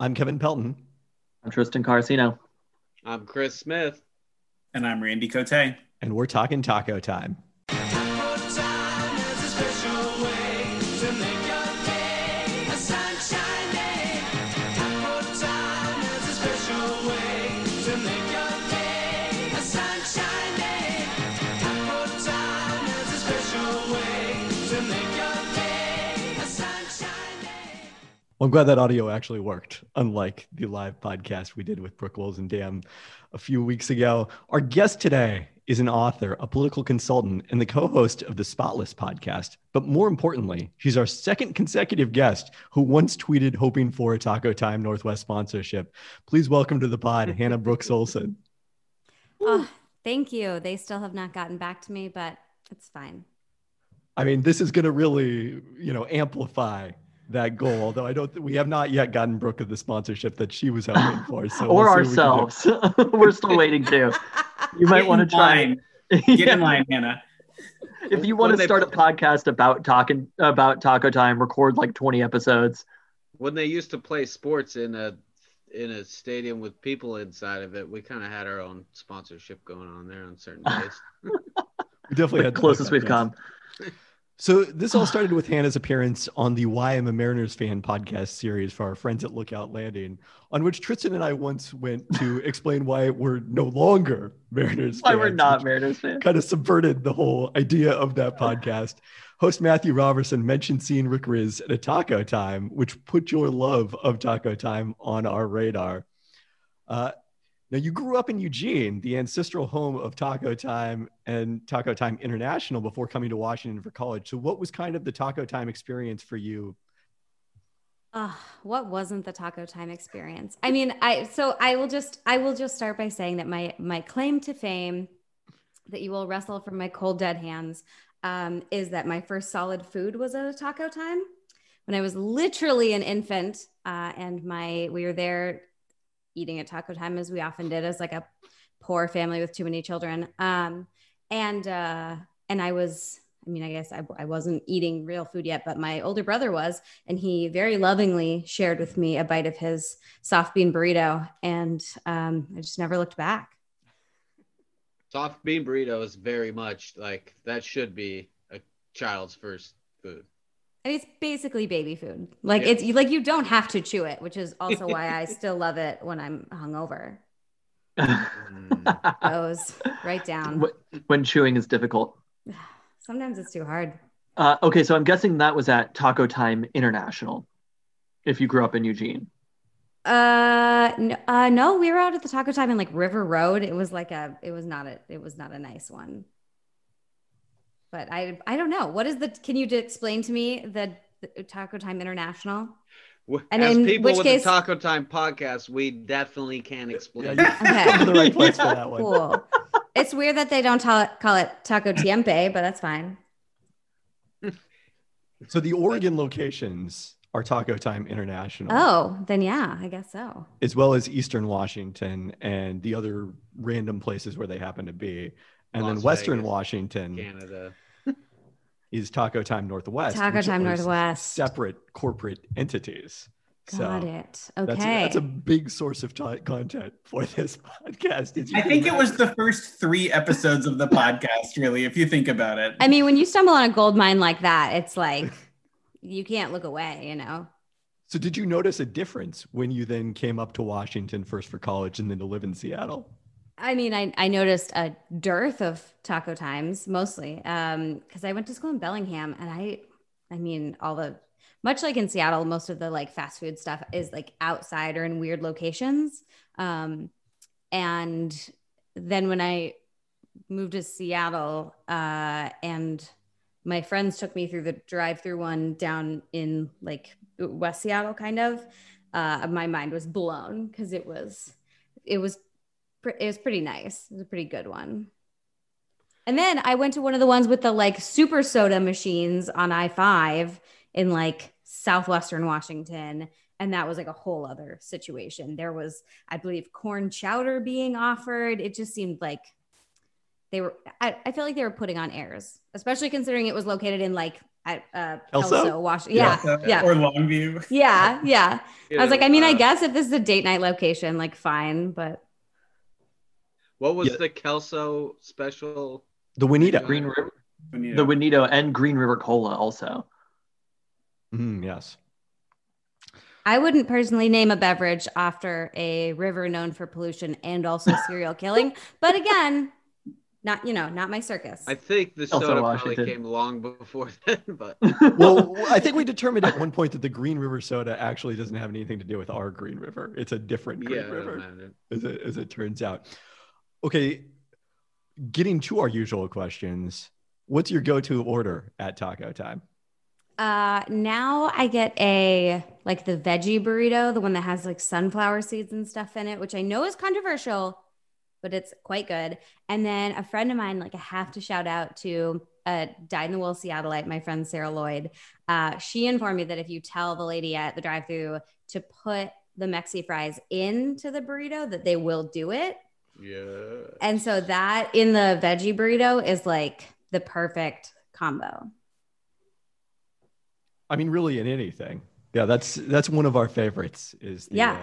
I'm Kevin Pelton. I'm Tristan Carcino. I'm Chris Smith. And I'm Randy Cote. And we're talking Taco Time. Taco Time is a special way to make your day a sunshine day. Taco Time is a special way to make your day a sunshine day. Taco Time is a special way to make your day a sunshine day. Well, I'm glad that audio actually worked, unlike the live podcast we did with Brooke Wills and Dan a few weeks ago. Our guest today is an author, a political consultant, and the co-host of the Spotless podcast. But more importantly, she's our second consecutive guest who once tweeted hoping for a Taco Time Northwest sponsorship. Please welcome to the pod, Hannah Brooks Olson. Oh, thank you. They still have not gotten back to me, but it's fine. I mean, this is going to really, amplify that goal, although we have not yet gotten Brooke of the sponsorship that she was hoping for. So or ourselves. We're still waiting too. You might want to try. Get in line, Hannah. If you want to start a podcast about Taco Time, record like 20 episodes. When they used to play sports in a stadium with people inside of it, we kind of had our own sponsorship going on there on certain days. We definitely had the closest we've come. So this all started with Hannah's appearance on the Why I'm a Mariners Fan podcast series for our friends at Lookout Landing, on which Tristan and I once went to explain why we're no longer Mariners fans. Why we're not Mariners fans. Kind of subverted the whole idea of that podcast. Host Matthew Robertson mentioned seeing Rick Riz at a Taco Time, which put your love of Taco Time on our radar. Now, you grew up in Eugene, the ancestral home of Taco Time and Taco Time International, before coming to Washington for college. So what was kind of the Taco Time experience for you? What wasn't the Taco Time experience? I mean, I will just start by saying that my claim to fame that you will wrestle from my cold, dead hands is that my first solid food was at a Taco Time when I was literally an infant. We were there eating at Taco Time, as we often did as like a poor family with too many children. And I wasn't eating real food yet, but my older brother was, and he very lovingly shared with me a bite of his soft bean burrito. And I just never looked back. Soft bean burrito is very much like that should be a child's first food. I mean, it's basically baby food. Like yeah. It's like, you don't have to chew it, which is also why I still love it when I'm hungover. Goes right down. When chewing is difficult. Sometimes it's too hard. Okay. So I'm guessing that was at Taco Time International. If you grew up in Eugene. No, we were out at the Taco Time in like River Road. It was not a nice one. But I don't know. Can you explain to me the Taco Time International? And as in people with the Taco Time podcast, we definitely can explain. Okay. The right place for that one. Cool. It's weird that they don't call it Taco Tiempe, but that's fine. So the Oregon locations are Taco Time International. Oh, then yeah, I guess so. As well as Eastern Washington and the other random places where they happen to be. And Las then Western Vegas, Washington, Canada, is Taco Time Northwest. Taco Time Northwest. Separate corporate entities. Got it. Okay. That's a big source of content for this podcast. I think it was the first 3 episodes of the podcast, really, if you think about it. I mean, when you stumble on a gold mine like that, it's like you can't look away, So did you notice a difference when you then came up to Washington first for college and then to live in Seattle? I mean, I noticed a dearth of Taco Times, mostly because I went to school in Bellingham, and much like in Seattle, most of the like fast food stuff is like outside or in weird locations. And then when I moved to Seattle and my friends took me through the drive-through one down in like West Seattle, kind of, my mind was blown because it was pretty nice. It was a pretty good one. And then I went to one of the ones with the like super soda machines on I-5 in like Southwestern Washington. And that was like a whole other situation. There was, I believe, corn chowder being offered. It just seemed like they were, I feel like they were putting on airs, especially considering it was located in like at Kelso, Washington. Yeah. Or Longview. Yeah. I was like, I mean, I guess if this is a date night location, like fine, but. What was the Kelso special? The Winito. Green River. Winito. The Winito and Green River Cola also. Yes. I wouldn't personally name a beverage after a river known for pollution and also serial killing. But again, not my circus. I think the soda probably came long before then. But well, I think we determined at one point that the Green River soda actually doesn't have anything to do with our Green River. It's a different Green River, as it turns out. Okay, getting to our usual questions, what's your go-to order at Taco Time? Now I get the veggie burrito, the one that has like sunflower seeds and stuff in it, which I know is controversial, but it's quite good. And then a friend of mine, I have to shout out to a dyed-in-the-wool Seattleite, my friend Sarah Lloyd. She informed me that if you tell the lady at the drive-thru to put the Mexi fries into the burrito, that they will do it. Yeah. And so that in the veggie burrito is like the perfect combo. I mean, really in anything. Yeah, that's one of our favorites is the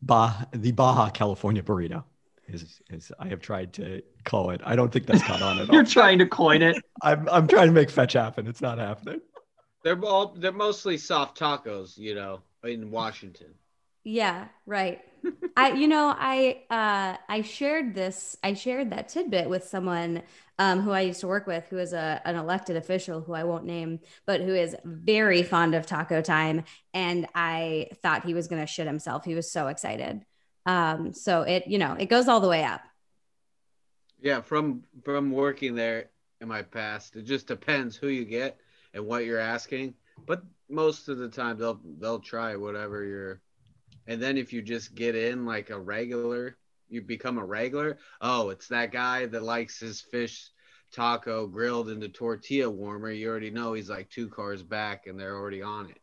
Baja California burrito is I have tried to call it. I don't think that's caught on at all. You're trying to coin it. I'm trying to make fetch happen. It's not happening. They're mostly soft tacos, in Washington. Yeah, right. I shared that tidbit with someone who I used to work with, who is an elected official who I won't name, but who is very fond of Taco Time. And I thought he was going to shit himself. He was so excited. So it goes all the way up. Yeah. From working there in my past, it just depends who you get and what you're asking. But most of the time they'll try whatever you're. And then if you just get in like a regular, you become a regular. Oh, it's that guy that likes his fish taco grilled in the tortilla warmer. You already know he's like 2 cars back and they're already on it.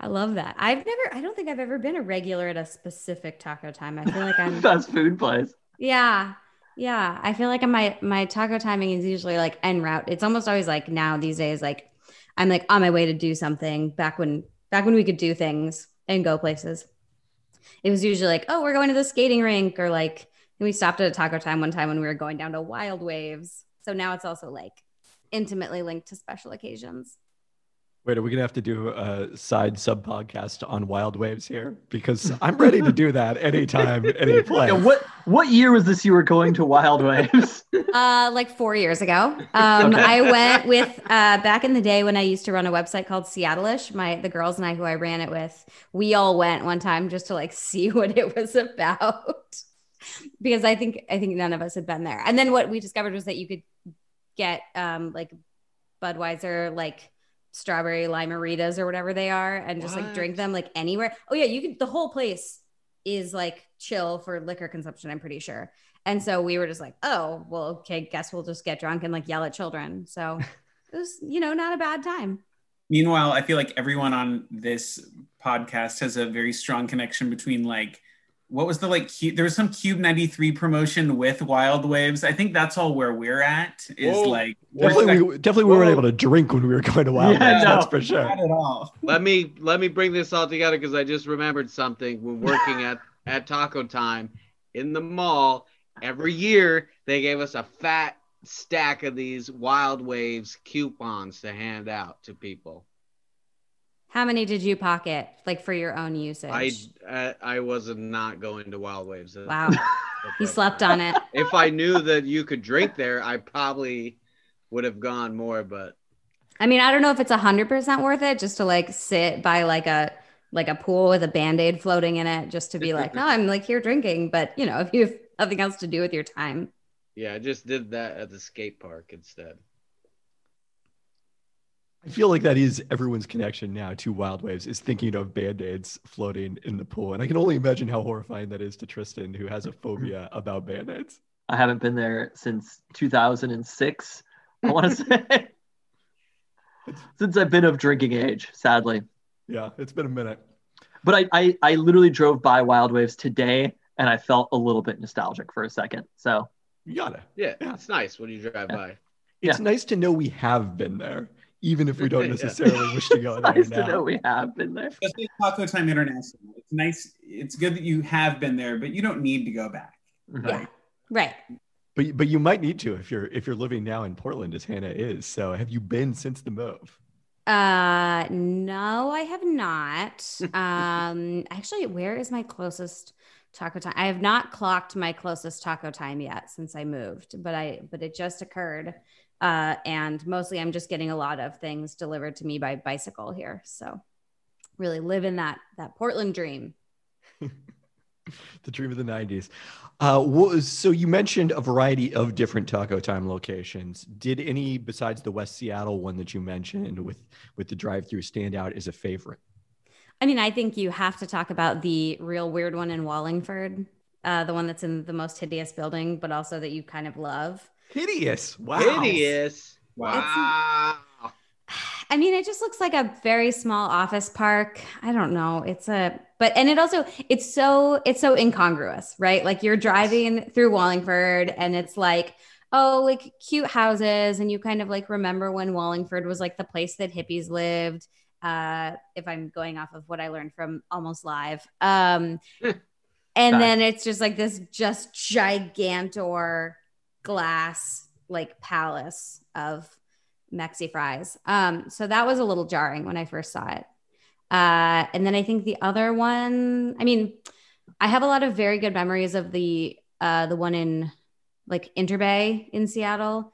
I love that. I don't think I've ever been a regular at a specific Taco Time. I feel like I'm fast food place. Yeah. Yeah. I feel like my taco timing is usually like en route. It's almost always like now these days, like I'm like on my way to do something back when we could do things and go places. It was usually like, oh, we're going to the skating rink, or like we stopped at a Taco Time one time when we were going down to Wild Waves. So now it's also like intimately linked to special occasions. Wait, are we going to have to do a side sub podcast on Wild Waves here? Because I'm ready to do that anytime, any place. Yeah, what year was this you were going to Wild Waves? 4 years ago. Okay. I went with, back in the day when I used to run a website called Seattleish, the girls and I, who I ran it with, we all went one time just to see what it was about. Because I think none of us had been there. And then what we discovered was that you could get Budweiser, strawberry limeritas or whatever they are, and just drink them anywhere. Oh yeah, you could. The whole place is chill for liquor consumption, I'm pretty sure. And so we were just oh well, okay, guess we'll just get drunk and yell at children. So it was not a bad time. Meanwhile, I feel like everyone on this podcast has a very strong connection between what was the there was some Cube 93 promotion with Wild Waves. I think that's all where we're at is whoa. We weren't able to drink when we were going to Wild Waves. No, that's for sure. Not at all. Let me bring this all together because I just remembered something. When working at Taco Time in the mall, every year they gave us a fat stack of these Wild Waves coupons to hand out to people. How many did you pocket, for your own usage? I was not going to Wild Waves. Wow. He slept on it. If I knew that you could drink there, I probably would have gone more, but. I mean, I don't know if it's 100% worth it just to sit by a pool with a Band-Aid floating in it just to be no, I'm here drinking. But, if you have nothing else to do with your time. Yeah, I just did that at the skate park instead. I feel like that is everyone's connection now to Wild Waves is thinking of Band-Aids floating in the pool. And I can only imagine how horrifying that is to Tristan, who has a phobia about Band-Aids. I haven't been there since 2006, I want to say. Since I've been of drinking age, sadly. Yeah, it's been a minute. But I literally drove by Wild Waves today, and I felt a little bit nostalgic for a second. So you gotta. Yeah, it's nice when you drive by. it's nice to know we have been there, even if we don't necessarily wish to go there. It's nice to know we have been there. Just like Taco Time International. It's nice. It's good that you have been there, but you don't need to go back. Mm-hmm. Yeah. Right. But you might need to if you're living now in Portland, as Hannah is. So have you been since the move? No, I have not. Actually, where is my closest Taco Time? I have not clocked my closest Taco Time yet since I moved, but it just occurred. And mostly I'm just getting a lot of things delivered to me by bicycle here. So really live in that Portland dream. The dream of the 90s. So you mentioned a variety of different Taco Time locations. Did any besides the West Seattle one that you mentioned with the drive-through stand out as a favorite? I mean, I think you have to talk about the real weird one in Wallingford, the one that's in the most hideous building, but also that you kind of love. Hideous. Wow. Hideous. Wow. I mean, it just looks like a very small office park. I don't know. It's so incongruous, right? Like you're driving through Wallingford and it's like, oh, like cute houses. And you kind of like remember when Wallingford was like the place that hippies lived. If I'm going off of what I learned from Almost Live. And then it's just like this just gigantor glass like palace of Mexi fries. So that was a little jarring when I first saw it. And then I think the other one, I mean, I have a lot of very good memories of the one in like Interbay in Seattle,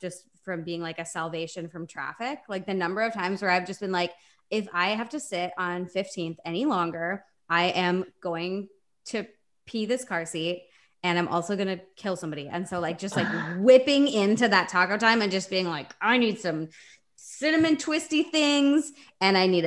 just from being like a salvation from traffic. Like the number of times where I've just been like, if I have to sit on 15th any longer, I am going to pee this car seat. And I'm also going to kill somebody. And so like, just like whipping into that Taco Time and just being like, I need some cinnamon twisty things. And I need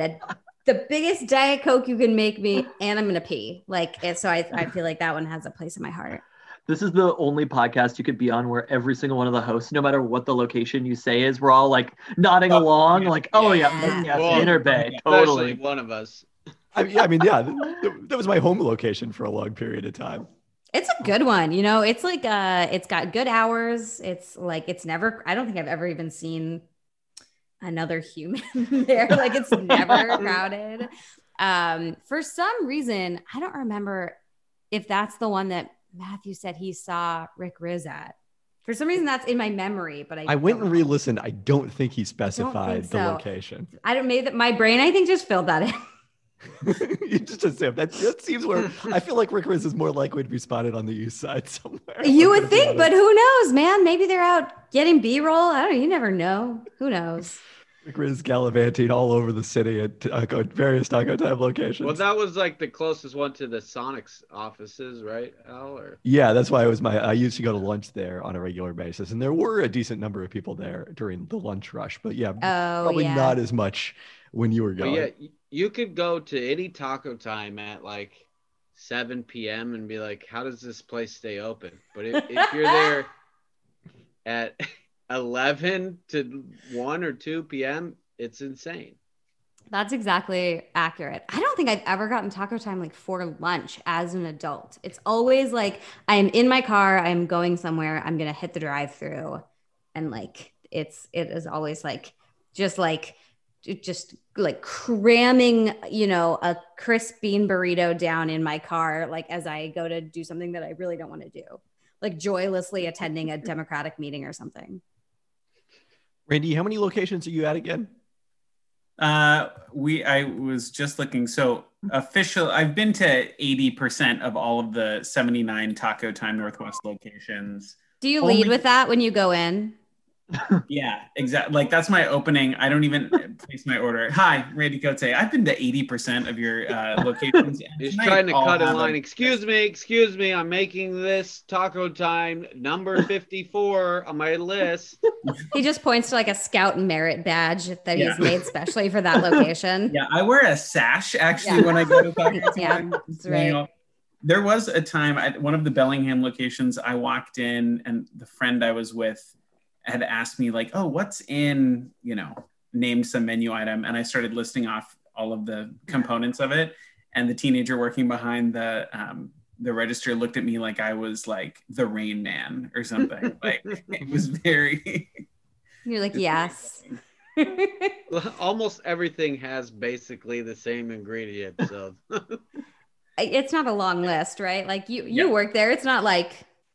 the biggest Diet Coke you can make me. And I'm going to pee. Like, and so I feel like that one has a place in my heart. This is the only podcast you could be on where every single one of the hosts, no matter what the location you say is, we're all like nodding along. Yeah. Like, oh yeah. Well, Interbay. Yeah, totally. One of us. I mean, yeah, that was my home location for a long period of time. It's a good one. You know, it's like, it's got good hours. It's like, I don't think I've ever even seen another human there. Like it's never crowded. For some reason, I don't remember if that's the one that Matthew said he saw Rick Riz at. For some reason that's in my memory, but I went and re-listened. I don't think he specified the location. My brain, I think, just filled that in. You just assume that seems where I feel like Rick Riz is more likely to be spotted on the east side somewhere. You would think, but who knows, man? Maybe they're out getting B-roll. I don't know. You never know. Who knows? Rick Riz gallivanting all over the city at various Taco Time locations. Well, that was like the closest one to the Sonic's offices, right, Al? Yeah, that's why it was I used to go to lunch there on a regular basis, and there were a decent number of people there during the lunch rush. But yeah, not as much when you were going. But yeah, you could go to any Taco Time at like 7 p.m. and be like, how does this place stay open? But if you're there at 11 to 1 or 2 p.m., it's insane. That's exactly accurate. I don't think I've ever gotten Taco Time like for lunch as an adult. It's always like I'm in my car, I'm going somewhere, I'm going to hit the drive-through. And like it is always like just like cramming, you know, a crisp bean burrito down in my car, like as I go to do something that I really don't want to do, like joylessly attending a Democratic meeting or something. Randy, how many locations are you at again? I was just looking. So official, I've been to 80% of all of the 79 Taco Time Northwest locations. Do you lead with that when you go in? Yeah, exactly. Like that's my opening. I don't even place my order. Hi, Randy Cote. I've been to 80% of your locations. He's trying to cut in line. Excuse me. I'm making this Taco Time number 54 on my list. He just points to like a scout merit badge that he's made specially for that location. Yeah, I wear a sash actually when I go to Taco Time. Yeah, that's right. You know, there was a time at one of the Bellingham locations, I walked in and the friend I was with had asked me like, oh, what's in, you know, named some menu item. And I started listing off all of the components of it. And the teenager working behind the register looked at me like I was like the Rain Man or something. Like it was very, You're like, yes. Well, almost everything has basically the same ingredient. So it's not a long list, right? Like you work there. It's not like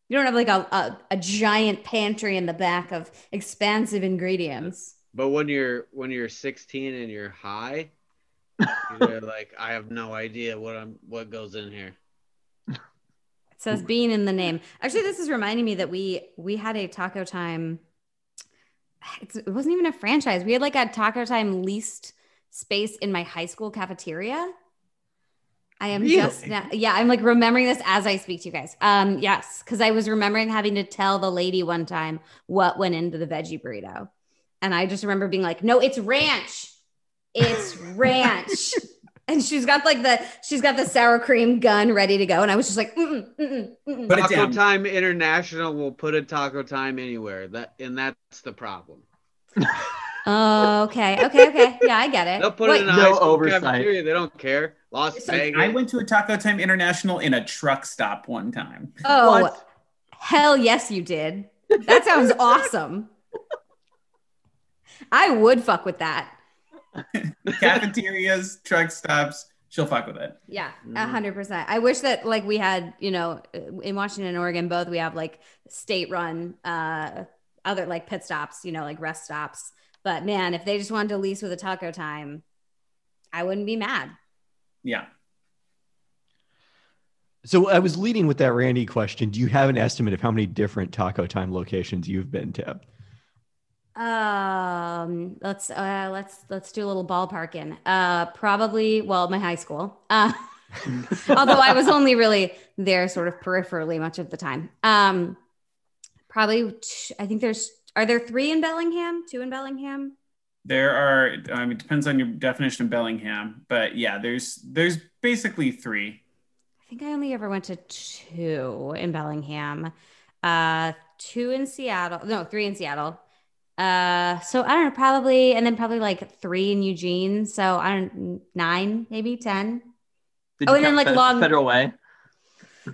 you don't have like a giant pantry in the back of expansive ingredients. But when you're 16 and you're high, you're like, I have no idea what goes in here. It says bean in the name. Actually, this is reminding me that we had a Taco Time. It wasn't even a franchise. We had like a Taco Time leased space in my high school cafeteria. I am really? Just now. Yeah, I'm like remembering this as I speak to you guys. Yes, because I was remembering having to tell the lady one time what went into the veggie burrito. And I just remember being like, no, it's ranch. It's ranch. And she's got the sour cream gun ready to go. And I was just like, Taco Time International will put a Taco Time anywhere. And that's the problem. Okay. Yeah, I get it. They'll put it in a high school cafeteria. They don't care. Las Vegas. I went to a Taco Time International in a truck stop one time. Oh, what? Hell yes, you did. That sounds awesome. I would fuck with that. Cafeterias, truck stops, she'll fuck with it. Yeah, 100%. I wish that like we had, in Washington and Oregon, both we have like state-run, other like pit stops, like rest stops. But man, if they just wanted to lease with a Taco Time, I wouldn't be mad. Yeah. So I was leading with that Randy question. Do you have an estimate of how many different Taco Time locations you've been to? Let's do a little ballpark in, probably, well, my high school, although I was only really there sort of peripherally much of the time. Probably, I think are there 3 in Bellingham, 2 in Bellingham? There are, it depends on your definition of Bellingham, but yeah, there's basically 3. I think I only ever went to 2 in Bellingham, 2 in Seattle, no, 3 in Seattle. So I don't know, probably, and then probably like 3 in Eugene. So I don't 9, maybe 10. Did and then like Federal Way.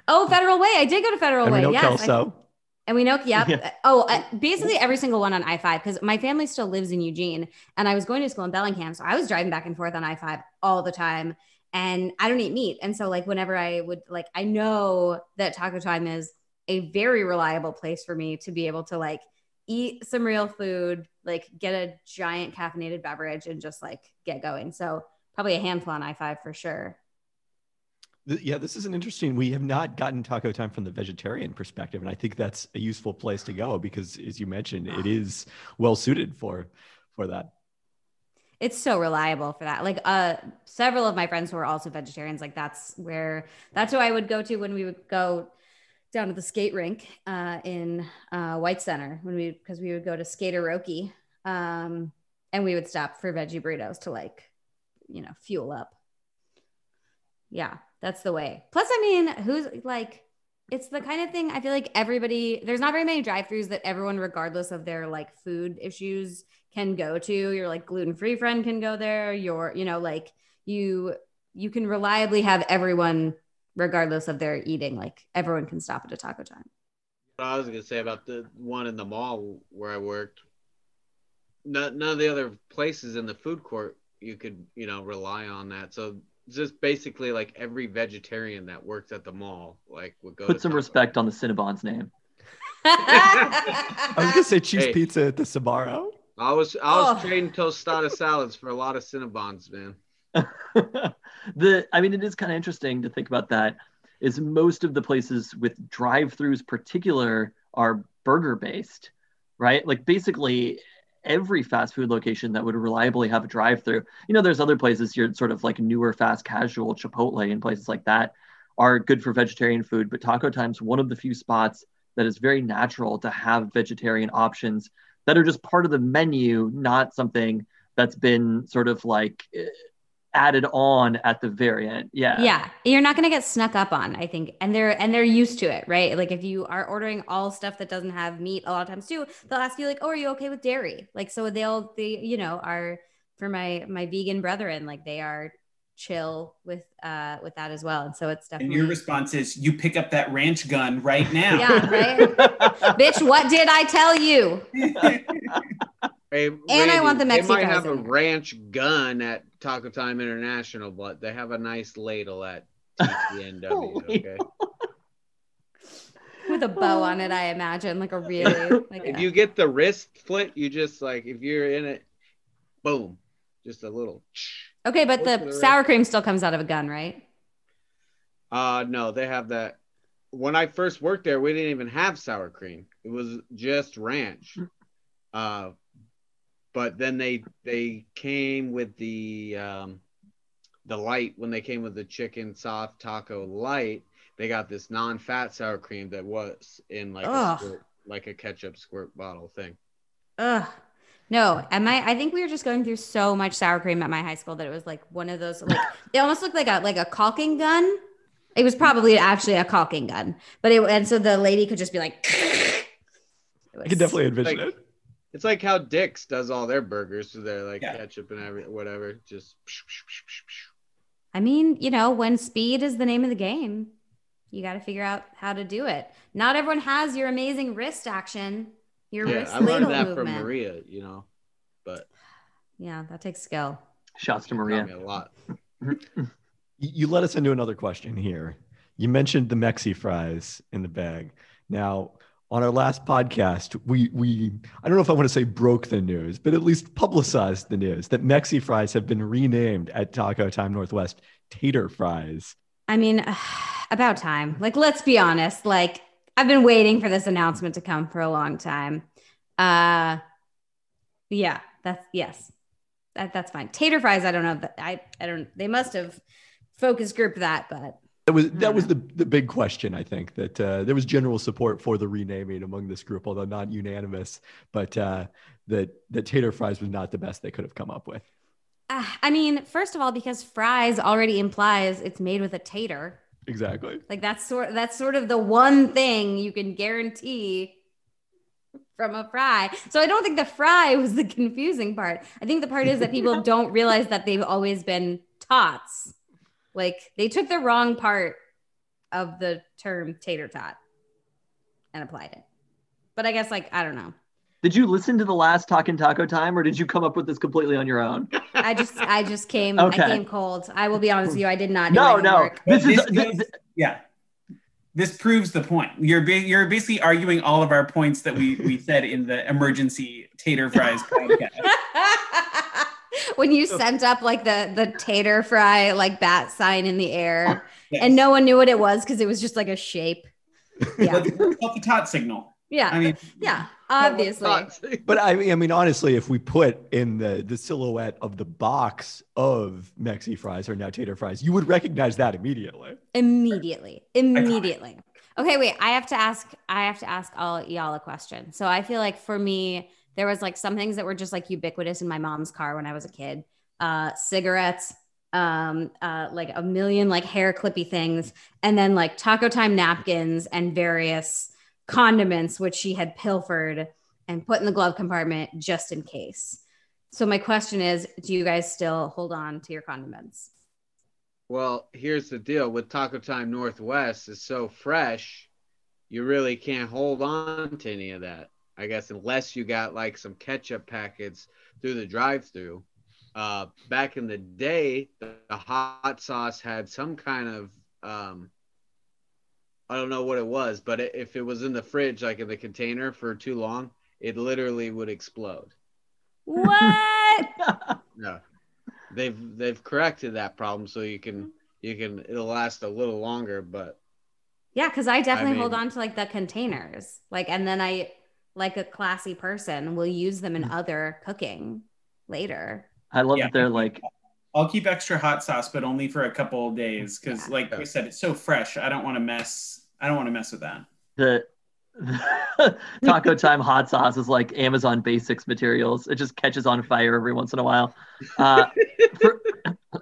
Oh, Federal Way. I did go to Federal Way. We know Kelso. And we know, yeah. Oh, basically every single one on I-5 because my family still lives in Eugene and I was going to school in Bellingham. So I was driving back and forth on I-5 all the time and I don't eat meat. And so like whenever I would like, I know that Taco Time is a very reliable place for me to be able to like eat some real food, like get a giant caffeinated beverage and just like get going. So probably a handful on I-5 for sure. Yeah, this is an interesting, we have not gotten Taco Time from the vegetarian perspective. And I think that's a useful place to go because as you mentioned, it is well suited for that. It's so reliable for that. Like several of my friends who are also vegetarians, like that's who I would go to when we would go down to the skate rink in White Center because we would go to Skateroki and we would stop for veggie burritos to like, fuel up. Yeah, that's the way. Plus, I mean, who's like, it's the kind of thing I feel like everybody, there's not very many drive-thrus that everyone, regardless of their like food issues, can go to. Your like gluten-free friend can go there. Your, like you can reliably have everyone regardless of their eating, like everyone can stop at a Taco Time. What I was going to say about the one in the mall where I worked, none of the other places in the food court, you could, rely on that. So just basically like every vegetarian that works at the mall, like would go put some respect on the Cinnabon's name. I was going to say cheese pizza at the Sbarro. I was trading tostada salads for a lot of Cinnabons, man. It is kind of interesting to think about that is most of the places with drive-thrus particular are burger based, right? Like basically every fast food location that would reliably have a drive-thru, there's other places you're sort of like newer fast casual Chipotle and places like that are good for vegetarian food, but Taco Time's one of the few spots that is very natural to have vegetarian options that are just part of the menu, not something that's been sort of like added on at the very end. Yeah. You're not going to get snuck up on, I think. And they're used to it, right? Like if you are ordering all stuff that doesn't have meat, a lot of times too, they'll ask you like, oh, are you okay with dairy? Like, so they are for my vegan brethren, like they are chill with that as well. And so it's definitely. And your response is you pick up that ranch gun right now. Yeah, right? Bitch, what did I tell you? Hey, Randy, and I want the Mexi fries. They might have a ranch gun at Taco Time International, but they have a nice ladle at TTNW. Okay. With a bow on it, I imagine, like a really. Like if you get the wrist flit, you just like if you're in it, boom, just a little. Okay, but the sour cream still comes out of a gun, right? No, they have that. When I first worked there, we didn't even have sour cream. It was just ranch. But then they came with the light. When they came with the chicken soft taco light, they got this non-fat sour cream that was in like a squirt, like a ketchup squirt bottle thing. Ugh. No, I think we were just going through so much sour cream at my high school that it was like one of those, like it almost looked like a caulking gun. It was probably actually a caulking gun, but so the lady could just be like, I could definitely envision it. It's like how Dick's does all their burgers, so they're like ketchup and whatever. Just. I mean, you know, when speed is the name of the game, you got to figure out how to do it. Not everyone has your amazing wrist action. Your wrist ladle movement. I learned that from Maria, you know, but yeah, that takes skill. Shouts to Maria. Taught me a lot. You led us into another question here. You mentioned the Mexi fries in the bag. Now, on our last podcast, we I don't know if I want to say broke the news, but at least publicized the news that Mexi fries have been renamed at Taco Time Northwest Tater Fries. I mean, about time. Like, let's be honest. Like, I've been waiting for this announcement to come for a long time. Yeah, that's fine. Tater Fries, I don't know. They must have focus grouped that, but. That was the big question, I think, that there was general support for the renaming among this group, although not unanimous, but that Tater Fries was not the best they could have come up with. I mean, first of all, because fries already implies it's made with a tater. Exactly. Like that's sort of the one thing you can guarantee from a fry. So I don't think the fry was the confusing part. I think the part is that people don't realize that they've always been tots. Like they took the wrong part of the term tater tot and applied it. But I guess I don't know. Did you listen to the last Taco Time or did you come up with this completely on your own? I just came, okay. I came cold. I will be honest with you. I did not do work. This proves the point. You're basically arguing all of our points that we said in the emergency Tater Fries podcast. When you sent up like the tater fry like bat sign in the air, yes. And no one knew what it was because it was just like a shape. Yeah, the tot signal. Yeah, I mean, yeah, obviously. But I mean, honestly, if we put in the silhouette of the box of Mexi fries or now tater fries, you would recognize that immediately. Immediately. Okay, wait. I have to ask all y'all a question. So I feel like for me. There was like some things that were just like ubiquitous in my mom's car when I was a kid. Cigarettes, like a million like hair clippy things. And then like Taco Time napkins and various condiments, which she had pilfered and put in the glove compartment just in case. So my question is, do you guys still hold on to your condiments? Well, here's the deal with Taco Time Northwest is so fresh. You really can't hold on to any of that. I guess unless you got like some ketchup packets through the drive-thru. Back in the day, the hot sauce had some kind of, I don't know what it was, but if it was in the fridge, like in the container for too long, it literally would explode. What? No, they've corrected that problem, so you can it'll last a little longer, but. Yeah, because I definitely hold on to like the containers, like, and then like a classy person will use them in other cooking later. I love that they're like, I'll keep extra hot sauce, but only for a couple of days. Cause like I said, it's so fresh. I don't want to mess with that. The Taco Time hot sauce is like Amazon basics materials. It just catches on fire every once in a while.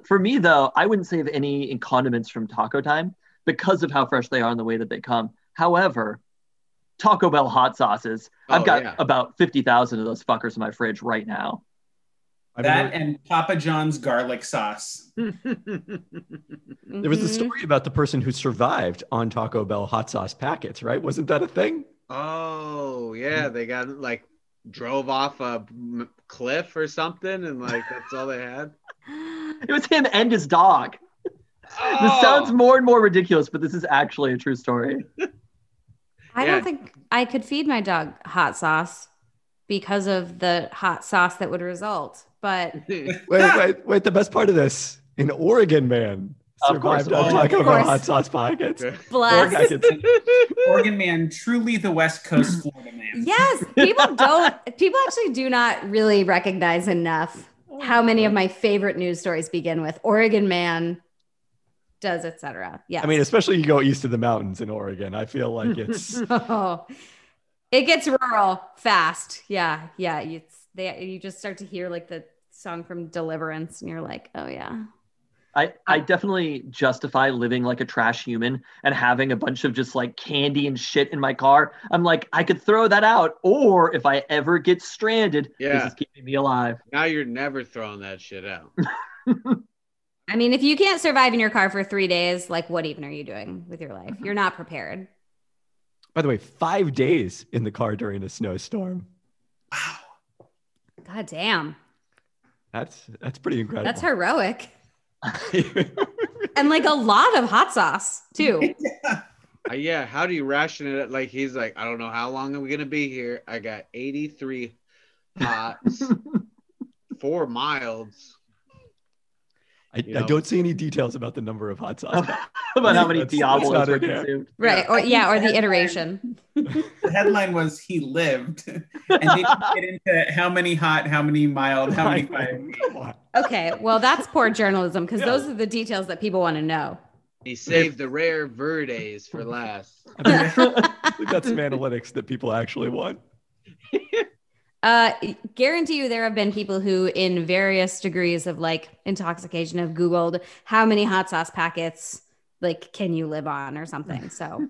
For me though, I wouldn't save any condiments from Taco Time because of how fresh they are and the way that they come. However, Taco Bell hot sauces. I've got about 50,000 of those fuckers in my fridge right now. That and Papa John's garlic sauce. There was a story about the person who survived on Taco Bell hot sauce packets, right? Wasn't that a thing? Oh, yeah. They got like drove off a cliff or something, and like that's all they had. It was him and his dog. Oh. This sounds more and more ridiculous, but this is actually a true story. I don't think I could feed my dog hot sauce because of the hot sauce that would result. But wait, the best part of this, an Oregon man survived on Taco Bell hot sauce pockets. Bless. Oregon man, truly the West Coast Florida man. Yes, people actually do not really recognize enough how many of my favorite news stories begin with Oregon man does, et cetera. Yeah. I mean, especially you go east of the mountains in Oregon. I feel like it's it gets rural fast. Yeah. Yeah. You just start to hear like the song from Deliverance and you're like, oh yeah. I definitely justify living like a trash human and having a bunch of just like candy and shit in my car. I'm like, I could throw that out, or if I ever get stranded, this is keeping me alive. Now you're never throwing that shit out. I mean, if you can't survive in your car for 3 days, like what even are you doing with your life? You're not prepared. By the way, 5 days in the car during a snowstorm. Wow. God damn. That's pretty incredible. That's heroic. And like a lot of hot sauce too. Yeah. How do you ration it? Like he's like, I don't know how long I'm gonna be here. I got 83 hots, 4 milds. I don't see any details about the number of hot sauce. About how many Diablos were consumed. Right. Or the iteration. The headline was he lived. And they get into how many hot, how many mild, how many five. Okay. Well, that's poor journalism because those are the details that people want to know. He saved the rare verdes for last. I think that's some analytics that people actually want. Guarantee you there have been people who in various degrees of like intoxication have Googled how many hot sauce packets like can you live on or something. So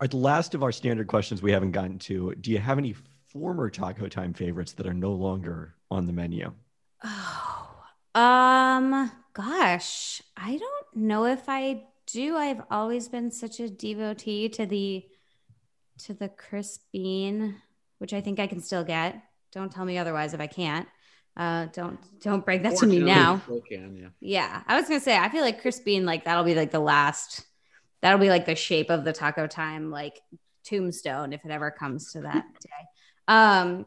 our last of our standard questions we haven't gotten to. Do you have any former Taco Time favorites that are no longer on the menu? Oh, gosh, I don't know if I do. I've always been such a devotee to the crisp bean, which I think I can still get. Don't tell me otherwise if I can't. Don't break that to me now. Can, yeah. I was gonna say I feel like crisp bean, like that'll be like the last. That'll be like the shape of the Taco Time like tombstone if it ever comes to that day. I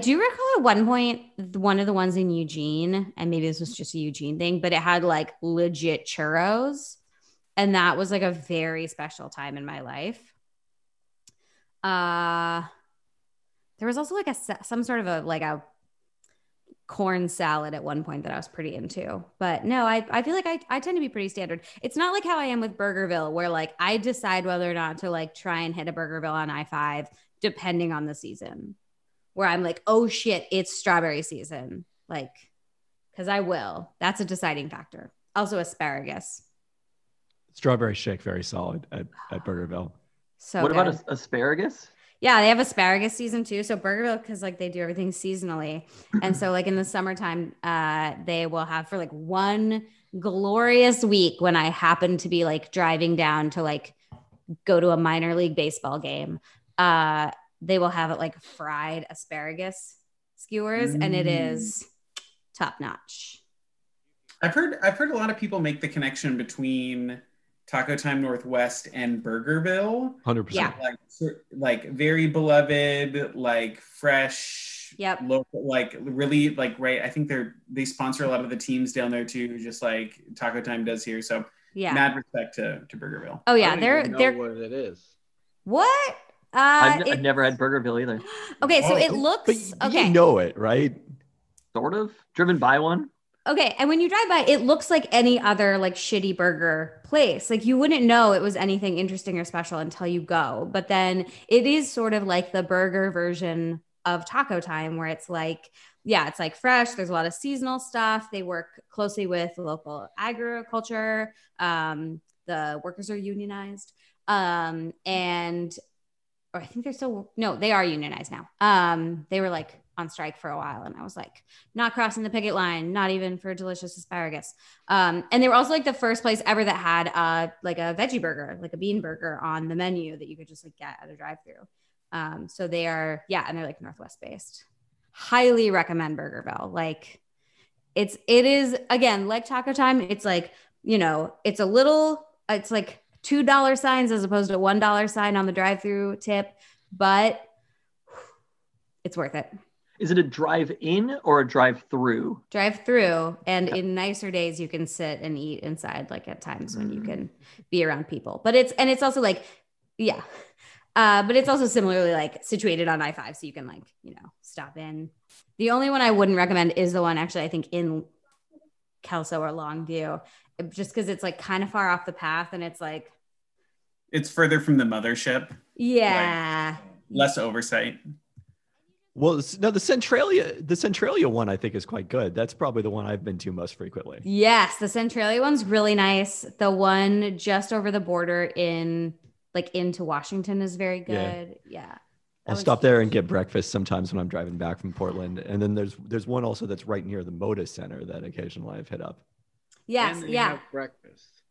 do recall at one point one of the ones in Eugene, and maybe this was just a Eugene thing, but it had like legit churros, and that was like a very special time in my life. There was also like some sort of a like a corn salad at one point that I was pretty into, but no, I feel like I tend to be pretty standard. It's not like how I am with Burgerville where like I decide whether or not to like try and hit a Burgerville on I-5 depending on the season, where I'm like, oh shit, it's strawberry season. Like, cause I will, that's a deciding factor. Also asparagus. Strawberry shake, very solid at Burgerville. So what about asparagus? Yeah, they have asparagus season too. So Burgerville, because like they do everything seasonally. And so like in the summertime, they will have for like one glorious week when I happen to be like driving down to like go to a minor league baseball game. They will have it like fried asparagus skewers and it is top notch. I've heard a lot of people make the connection between Taco Time Northwest and Burgerville. 100%. Yeah. Like very beloved, like fresh, local, like really like, right. I think they sponsor a lot of the teams down there too, just like Taco Time does here. So mad respect to Burgerville. Oh yeah. I don't even know what it is. What? I've never had Burgerville either. Okay. So it looks, okay. You know it, right? Sort of driven by one. Okay, and when you drive by, it looks like any other like shitty burger place. Like you wouldn't know it was anything interesting or special until you go. But then it is sort of like the burger version of Taco Time where it's like, yeah, it's like fresh. There's a lot of seasonal stuff. They work closely with local agriculture. The workers are unionized. They are unionized now. They were like on strike for a while. And I was like, not crossing the picket line, not even for delicious asparagus. And they were also like the first place ever that had like a veggie burger, like a bean burger on the menu that you could just like get at a drive-thru. So they are, yeah. And they're like Northwest based. Highly recommend Burgerville. Like it is again, like Taco Time. It's like, you know, it's a little, it's like $2 signs as opposed to $1 sign on the drive-thru tip, but it's worth it. Is it a drive-in or a drive-through? Drive-through. And in nicer days, you can sit and eat inside, like at times when you can be around people. But it's, and it's also like, yeah. But it's also similarly like situated on I-5. So you can like, you know, stop in. The only one I wouldn't recommend is the one actually, I think in Kelso or Longview, just because it's like kind of far off the path and it's like. It's further from the mothership. Yeah. Like, less oversight. Well, no, the Centralia one I think is quite good. That's probably the one I've been to most frequently. Yes, the Centralia one's really nice. The one just over the border in like into Washington is very good. Yeah. I'll stop there and get breakfast sometimes when I'm driving back from Portland. And then there's one also that's right near the Moda Center that occasionally I've hit up. Yes, yeah. Have breakfast.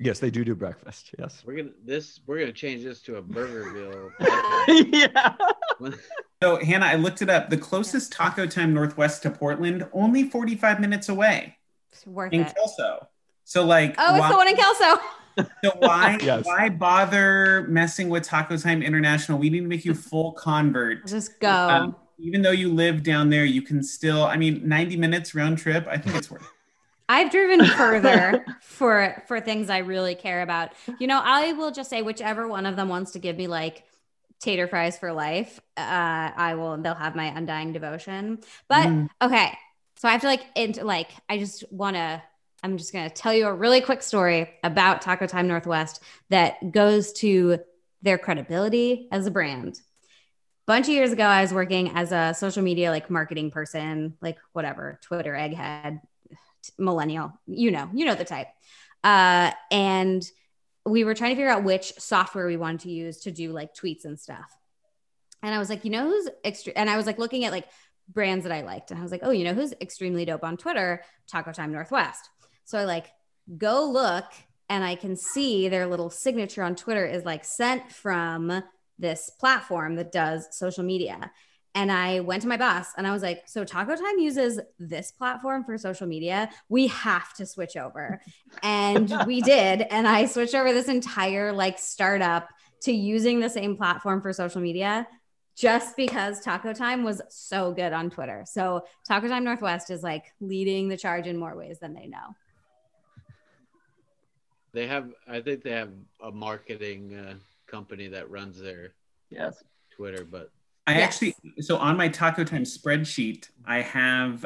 Yes, they do breakfast. Yes. We're gonna change this to a Burgerville. Yeah. So Hannah, I looked it up. The closest Taco Time Northwest to Portland, only 45 minutes away. It's worth it. In Kelso. So like, oh, it's the one in Kelso. So why yes. Why bother messing with Taco Time International? We need to make you full convert. Just go. Even though you live down there, you can still, 90 minutes round trip. I think it's worth it. I've driven further for things I really care about. You know, I will just say whichever one of them wants to give me like tater fries for life, they'll have my undying devotion. But okay, so I have to I'm just going to tell you a really quick story about Taco Time Northwest that goes to their credibility as a brand. Bunch of years ago, I was working as a social media, like marketing person, like whatever, Twitter egghead. Millennial, you know the type. And we were trying to figure out which software we wanted to use to do like tweets and stuff. And I was like, and I was like looking at like brands that I liked. And I was like, oh, you know who's extremely dope on Twitter? Taco Time Northwest. So I like go look and I can see their little signature on Twitter is like sent from this platform that does social media. And I went to my boss and I was like, so Taco Time uses this platform for social media. We have to switch over. And we did. And I switched over this entire like startup to using the same platform for social media just because Taco Time was so good on Twitter. So Taco Time Northwest is like leading the charge in more ways than they know. I think they have a marketing company that runs their Twitter, but so on my Taco Time spreadsheet, I have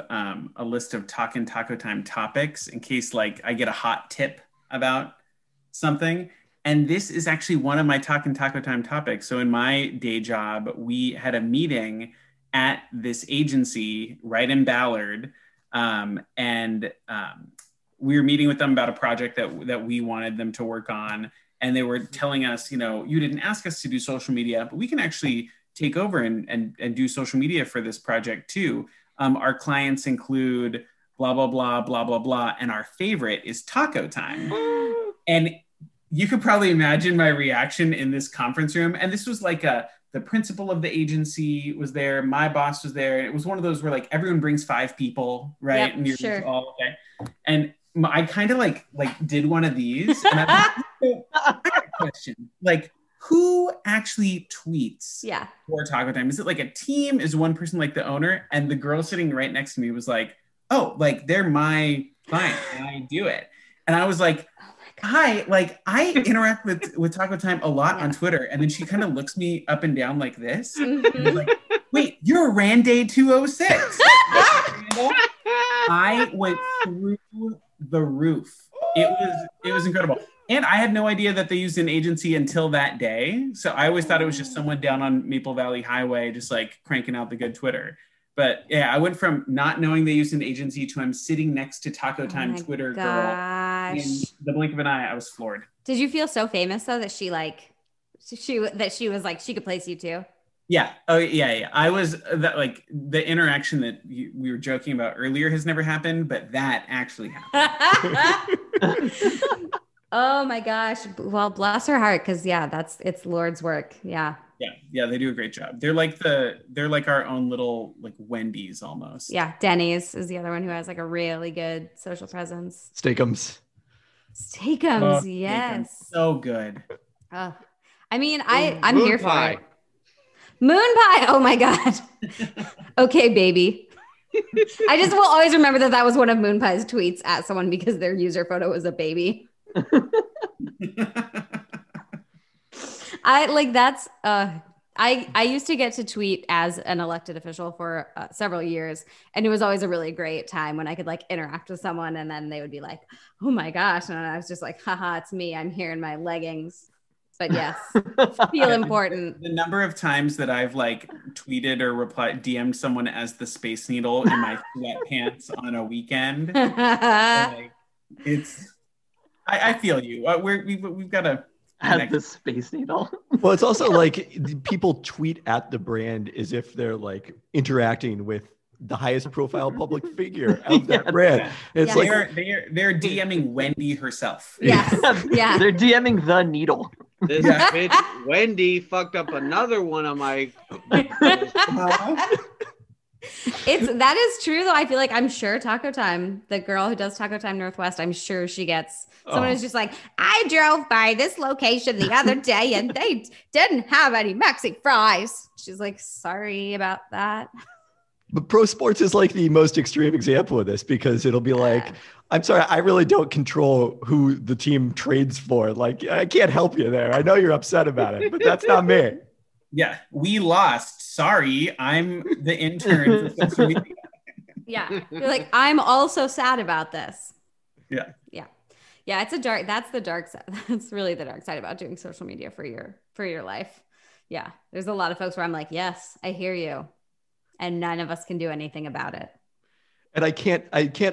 a list of Taco Time topics in case like I get a hot tip about something. And this is actually one of my Taco Time topics. So in my day job, we had a meeting at this agency right in Ballard. We were meeting with them about a project that we wanted them to work on. And they were telling us, you know, you didn't ask us to do social media, but we can actually take over and do social media for this project too. Our clients include blah, blah, blah, blah, blah, blah. And our favorite is Taco Time. And you could probably imagine my reaction in this conference room. And this was like the principal of the agency was there. My boss was there. And it was one of those where like everyone brings 5 people, right? Yep, and you're sure. All okay. And I kind of like did one of these. And I was like, question. Like, who actually tweets for Taco Time? Is it like a team? Is one person like the owner? And the girl sitting right next to me was like, oh, like they're my client and I do it. And I was like, hi, like I interact with Taco Time a lot on Twitter. And then she kind of looks me up and down like this. And was like, wait, you're Randay 206. I went through the roof. It was incredible. And I had no idea that they used an agency until that day. So I always thought it was just someone down on Maple Valley Highway, just like cranking out the good Twitter. But yeah, I went from not knowing they used an agency to I'm sitting next to Taco Time Twitter girl. In the blink of an eye, I was floored. Did you feel so famous though that she was like, she could place you too? Yeah. Oh, yeah. Yeah. I was that, like, the interaction that we were joking about earlier has never happened, but that actually happened. Oh my gosh. Well, bless her heart. Cause yeah, it's Lord's work. Yeah. Yeah. Yeah. They do a great job. They're like our own little, like, Wendy's almost. Yeah. Denny's is the other one who has like a really good social presence. Steakums. Oh, yes. Steakums. So good. Oh, I mean, I'm here for it. Moon pie. Oh my God. Okay, baby. I just will always remember that was one of Moon Pie's tweets at someone because their user photo was a baby. I used to get to tweet as an elected official for several years, and it was always a really great time when I could like interact with someone and then they would be like, oh my gosh. And I was just like, haha, it's me. I'm here in my leggings. But yes, feel important. The number of times that I've like tweeted or replied, DM'd someone as the Space Needle in my sweatpants on a weekend. Like, I feel you. We've got to at the Space Needle. Well, it's also like people tweet at the brand as if they're like interacting with the highest profile public figure of that brand. Yeah. It's like they're DMing Wendy herself. Yes. Yeah. They're DMing the needle. This bitch Wendy fucked up another one of my. That is true though. I feel like I'm sure Taco Time, the girl who does Taco Time Northwest, I'm sure she gets someone who's just like, I drove by this location the other day and they didn't have any Mexi fries. She's like, sorry about that. But pro sports is like the most extreme example of this because it'll be like, I'm sorry, I really don't control who the team trades for. Like, I can't help you there. I know you're upset about it, but that's not me. Yeah, we lost. Sorry, I'm the intern for social media. Yeah, you're like, I'm also sad about this. Yeah. Yeah. Yeah, it's that's the dark side. That's really the dark side about doing social media for your life. Yeah, there's a lot of folks where I'm like, yes, I hear you. And none of us can do anything about it. And I can't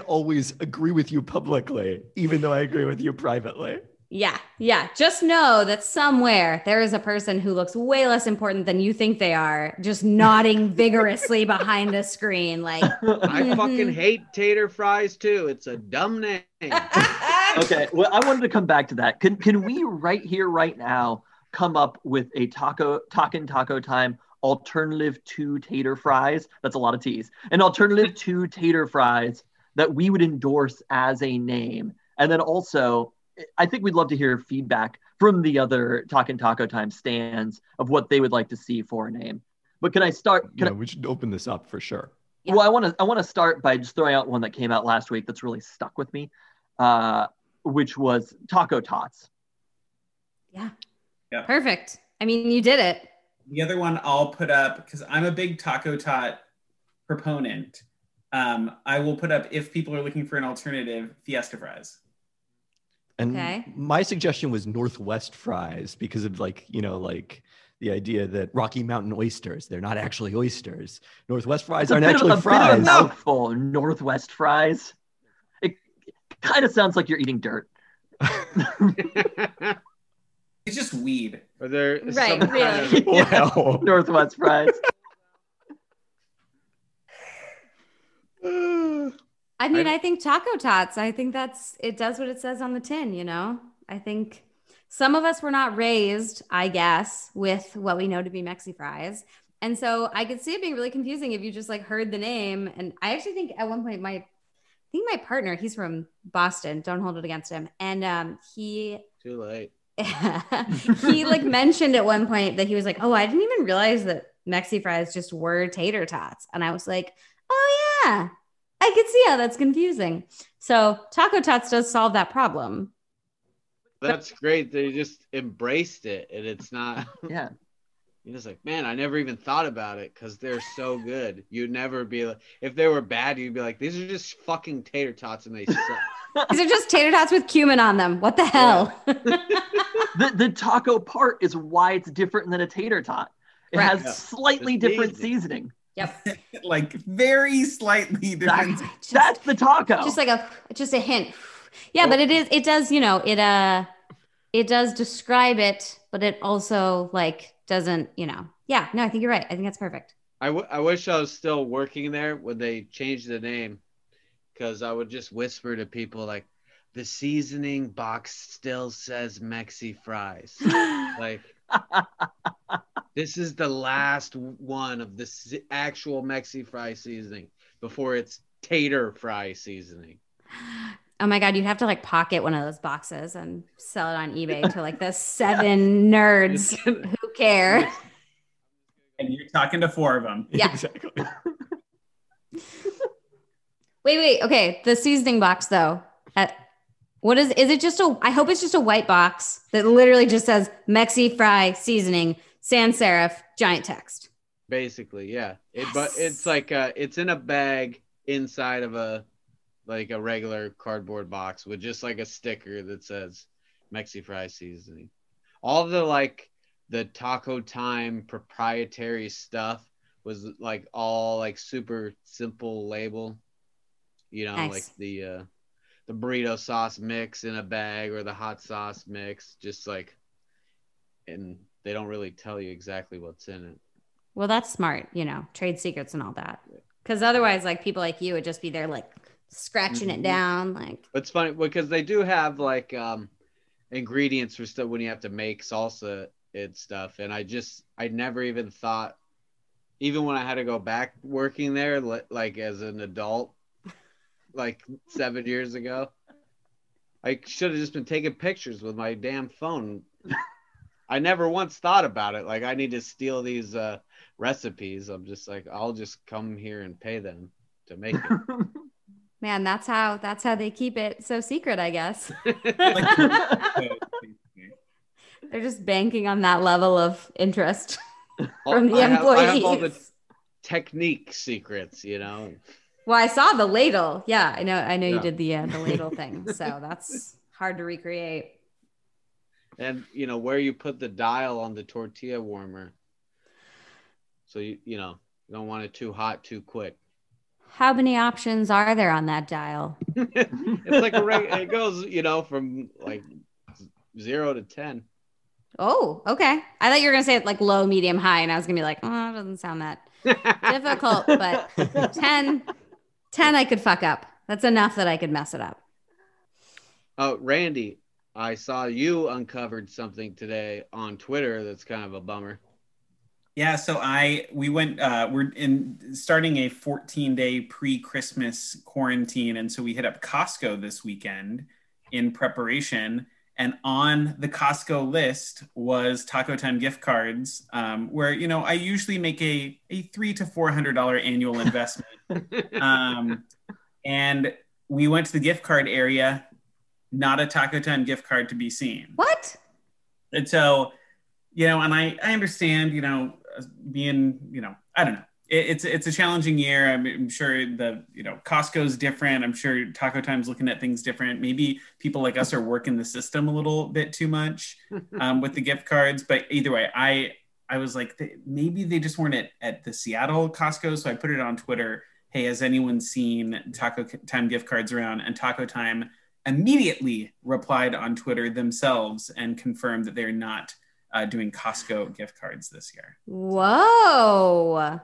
always agree with you publicly, even though I agree with you privately. Yeah. Yeah. Just know that somewhere there is a person who looks way less important than you think they are, just nodding vigorously behind a screen. Like, I fucking hate tater fries too. It's a dumb name. Okay. Well, I wanted to come back to that. Can we right here, right now, come up with a Taco Time alternative to tater fries? That's a lot of T's. An alternative to tater fries that we would endorse as a name. And then also, I think we'd love to hear feedback from the other Taco Time stands of what they would like to see for a name. But can I start? We should open this up for sure. Yeah. Well, I want to start by just throwing out one that came out last week that's really stuck with me, which was Taco Tots. Yeah. Perfect. I mean, you did it. The other one I'll put up, because I'm a big Taco Tot proponent, I will put up, if people are looking for an alternative, Fiesta Fries. And my suggestion was Northwest Fries because of the idea that Rocky Mountain oysters, they're not actually oysters. Northwest Fries aren't actually fries. It's a mouthful, Northwest Fries. It kind of sounds like you're eating dirt. It's just weed. Or there is some kind of Northwest Fries. I mean, I think Taco Tots, I think it does what it says on the tin, you know? I think some of us were not raised, I guess, with what we know to be Mexi fries. And so I could see it being really confusing if you just like heard the name. And I actually think at one point my partner, he's from Boston, don't hold it against him. And he... Too late. He like mentioned at one point that he was like, oh, I didn't even realize that Mexi fries just were tater tots. And I was like, oh yeah, I could see how that's confusing. So Taco Tots does solve that problem. That's great. They just embraced it and it's not. Yeah. You're just like, man, I never even thought about it because they're so good. You'd never be like, if they were bad, you'd be like, these are just fucking tater tots and they suck. These are just tater tots with cumin on them. What the hell? Yeah. the taco part is why it's different than a tater tot. It has slightly different seasoning. Yep. Like very slightly different. That's the taco. Just like a hint. Yeah, but it does describe it, but it also like doesn't, you know. Yeah, no, I think you're right. I think that's perfect. I wish I was still working there when they changed the name, because I would just whisper to people like, the seasoning box still says Mexi Fries. Like, this is the last one of the actual Mexi Fry seasoning before it's Tater Fry seasoning. Oh my God, you'd have to like pocket one of those boxes and sell it on eBay to like the seven nerds who care. And you're talking to four of them. Yeah. Exactly. Wait. Okay. The seasoning box though. What is it just a, I hope it's just a white box that literally just says Mexi Fry seasoning, sans serif, giant text. Basically. Yeah. But it's like it's in a bag inside of a regular cardboard box with just like a sticker that says Mexi Fry seasoning. All the Taco Time proprietary stuff was like all like super simple label, you know. Nice. Like the burrito sauce mix in a bag or the hot sauce mix, just like, and they don't really tell you exactly what's in it. Well, that's smart, you know, trade secrets and all that. Cause otherwise like people like you would just be there like scratching it down. Like, it's funny because they do have like ingredients for stuff when you have to make salsa and stuff. And I never even thought, even when I had to go back working there, like as an adult, like 7 years ago, I should have just been taking pictures with my damn phone. I never once thought about it. Like, I need to steal these recipes. I'm just like, I'll just come here and pay them to make it. Man, that's how they keep it so secret, I guess. They're just banking on that level of interest from the employees. I have all the technique secrets, you know. Well, I saw the ladle. Yeah, I know yeah. You did the ladle thing. So that's hard to recreate. And, you know, where you put the dial on the tortilla warmer. So, you know, you don't want it too hot too quick. How many options are there on that dial? It's like it goes, you know, from like 0 to 10. Oh, okay. I thought you were going to say it like low, medium, high. And I was going to be like, oh, it doesn't sound that difficult, but 10 I could fuck up. That's enough that I could mess it up. Oh, Randy, I saw you uncovered something today on Twitter. That's kind of a bummer. Yeah, so we're starting a 14-day pre-Christmas quarantine, and so we hit up Costco this weekend in preparation, and on the Costco list was Taco Time gift cards, where, you know, I usually make a $300 to $400 annual investment, and we went to the gift card area, not a Taco Time gift card to be seen. What? And so, you know, and I understand, you know, being, you know, I don't know. It's a challenging year. I'm sure the, you know, Costco's different. I'm sure Taco Time's looking at things different. Maybe people like us are working the system a little bit too much with the gift cards. But either way, I was like, maybe they just weren't at the Seattle Costco. So I put it on Twitter. Hey, has anyone seen Taco Time gift cards around? And Taco Time immediately replied on Twitter themselves and confirmed that they're not doing Costco gift cards this year. Whoa.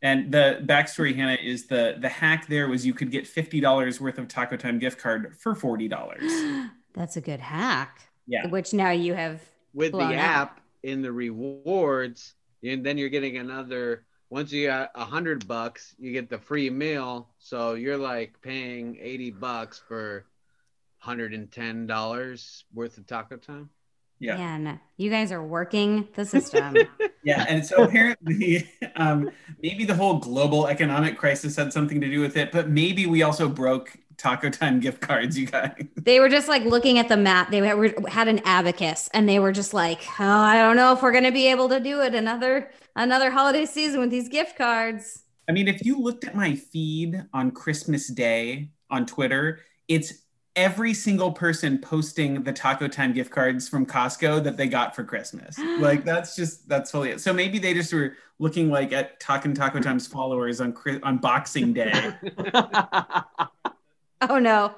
And the backstory, Hannah, is the hack there was you could get $50 worth of Taco Time gift card for $40. That's a good hack. Yeah. Which now you have with the app in the rewards, and then you're getting another, once you got $100, you get the free meal. So you're like paying $80 for $110 worth of Taco Time. Yeah. Man, you guys are working the system. Yeah. And so apparently maybe the whole global economic crisis had something to do with it, but maybe we also broke Taco Time gift cards, you guys. They were just like looking at the map. They had an abacus and they were just like, oh, I don't know if we're going to be able to do it another holiday season with these gift cards. I mean, if you looked at my feed on Christmas Day on Twitter, it's every single person posting the Taco Time gift cards from Costco that they got for Christmas. Like, that's fully it. So maybe they just were looking like at Taco Time's followers on Boxing Day. Oh no,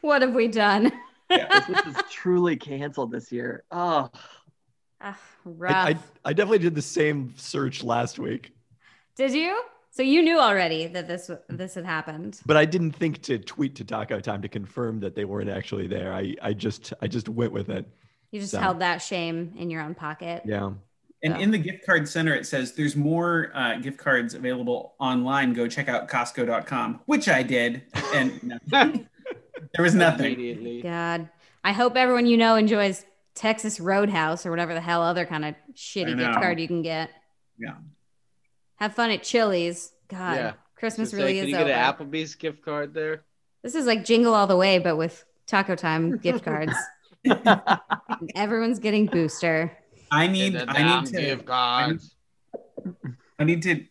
what have we done? Yeah, this is truly canceled this year. Oh, Rough. I definitely did the same search last week. Did you? So you knew already that this had happened. But I didn't think to tweet to Taco Time to confirm that they weren't actually there. I just went with it. You just held that shame in your own pocket. Yeah. And in the gift card center, it says there's more gift cards available online. Go check out Costco.com, which I did. And there was nothing. Immediately. God, I hope everyone you know enjoys Texas Roadhouse or whatever the hell other kind of shitty gift card you can get. Yeah. Have fun at Chili's. God, yeah. Christmas so really is over. Can you get an Applebee's gift card there? This is like Jingle All The Way, but with Taco Time gift cards. Everyone's getting Booster. I need to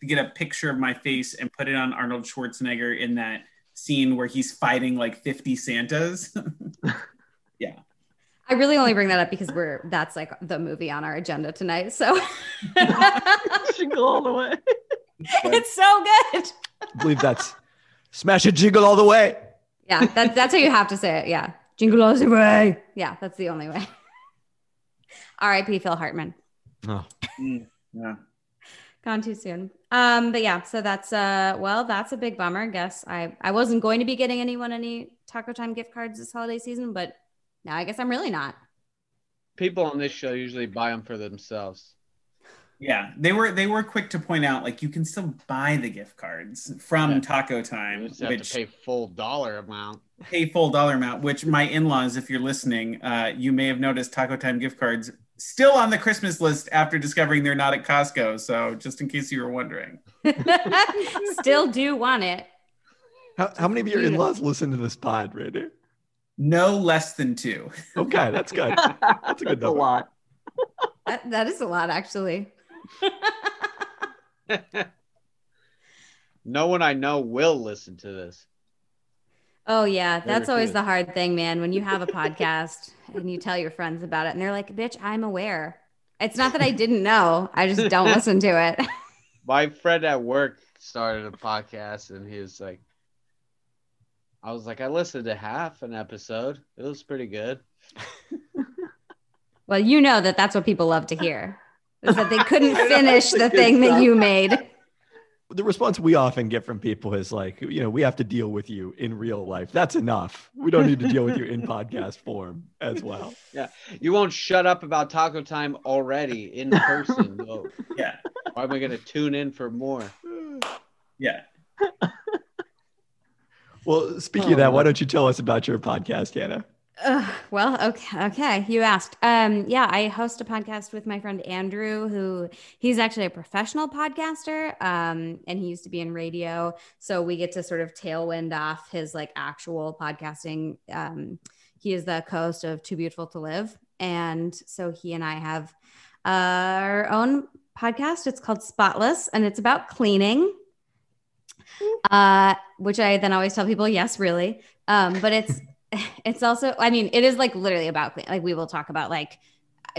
get a picture of my face and put it on Arnold Schwarzenegger in that scene where he's fighting like 50 Santas. Yeah. I really only bring that up because that's like the movie on our agenda tonight. So Jingle All The Way. It's so good. I believe that's smash it, jingle all the way. Yeah, that's how you have to say it. Yeah. Jingle all the way. Yeah, that's the only way. R.I.P. Phil Hartman. Oh. Yeah. Gone too soon. But yeah, so that's that's a big bummer. I guess I wasn't going to be getting anyone any Taco Time gift cards this holiday season, but now I guess I'm really not. People on this show usually buy them for themselves. Yeah, they were quick to point out like you can still buy the gift cards from Taco Time. You just have to pay full dollar amount, which my in-laws, if you're listening, you may have noticed Taco Time gift cards still on the Christmas list after discovering they're not at Costco. So just in case you were wondering. Still do want it. How many of your in-laws listen to this pod right now? No less than 2. Okay, that's good. That's a good number. A lot. That is a lot, actually. No one I know will listen to this. Oh, yeah. That's always the hard thing, man. When you have a podcast and you tell your friends about it and they're like, bitch, I'm aware. It's not that I didn't know. I just don't listen to it. My friend at work started a podcast and he was like, I was like, I listened to half an episode. It was pretty good. Well, you know that's what people love to hear. Is that they couldn't finish the thing that you made. The response we often get from people is like, you know, we have to deal with you in real life. That's enough. We don't need to deal with you in podcast form as well. Yeah. You won't shut up about Taco Time already in person. Though. Yeah. Why am I going to tune in for more? Yeah. Well, speaking of that, why don't you tell us about your podcast, Hannah? Okay. You asked. Yeah, I host a podcast with my friend Andrew, who he's actually a professional podcaster, and he used to be in radio. So we get to sort of tailwind off his like actual podcasting. He is the co-host of Too Beautiful to Live, and so he and I have our own podcast. It's called Spotless, and it's about cleaning. Which I then always tell people, yes, really. But it's also, I mean, it is like literally about, like, we will talk about like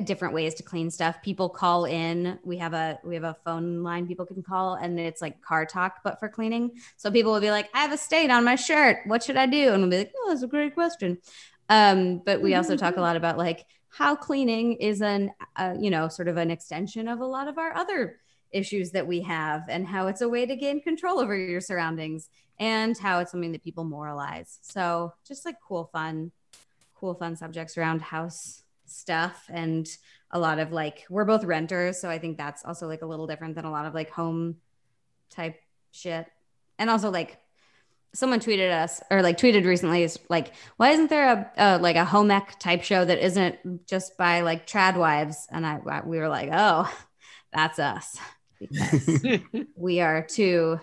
different ways to clean stuff. People call in, we have a phone line people can call, and it's like car talk, but for cleaning. So people will be like, I have a stain on my shirt. What should I do? And we'll be like, oh, that's a great question. But we also talk a lot about like how cleaning is an extension of a lot of our other issues that we have, and how it's a way to gain control over your surroundings, and how it's something that people moralize. So just like cool, fun subjects around house stuff. And a lot of like, we're both renters. So I think that's also like a little different than a lot of like home type shit. And also like someone tweeted us or like tweeted recently is like, why isn't there a home ec type show that isn't just by like trad wives? And we were like, oh, that's us. Because we are two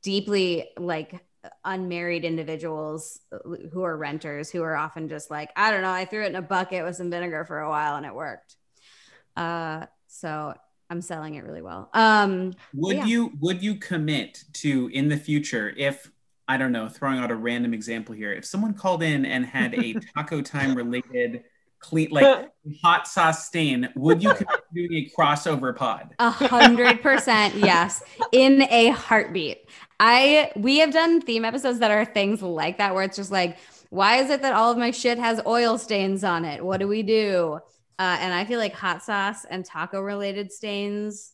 deeply like unmarried individuals who are renters, who are often just like, I don't know, I threw it in a bucket with some vinegar for a while and it worked. So I'm selling it really well. Would you commit to in the future, if, I don't know, throwing out a random example here, if someone called in and had a Taco Time related clean, like hot sauce stain, would you commit to doing a crossover pod? 100% yes, in a heartbeat. We have done theme episodes that are things like that, where it's just like, why is it that all of my shit has oil stains on it? What do we do? And I feel like hot sauce and taco related stains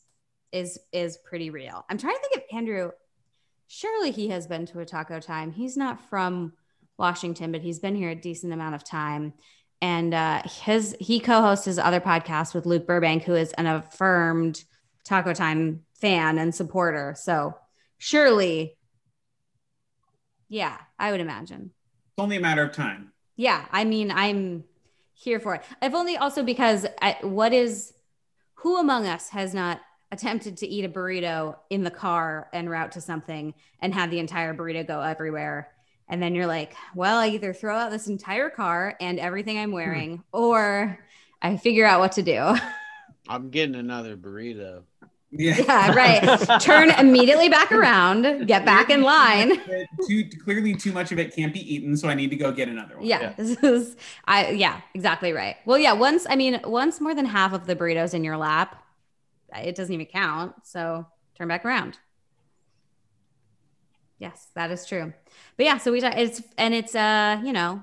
is pretty real. I'm trying to think of Andrew. Surely he has been to a Taco Time. He's not from Washington, but he's been here a decent amount of time. And he co-hosts his other podcast with Luke Burbank, who is an affirmed Taco Time fan and supporter. So surely, yeah, I would imagine. It's only a matter of time. Yeah, I mean, I'm here for it. I've only also because who among us has not attempted to eat a burrito in the car en route to something and have the entire burrito go everywhere? And then you're like, well, I either throw out this entire car and everything I'm wearing, or I figure out what to do. I'm getting another burrito. Yeah, right. Turn immediately back around, get back in line. Clearly too much of it can't be eaten, so I need to go get another one. Yeah. Yeah, exactly right. Well, yeah, once more than half of the burrito's in your lap, it doesn't even count. So turn back around. Yes, that is true. But yeah, so it's kind of, I don't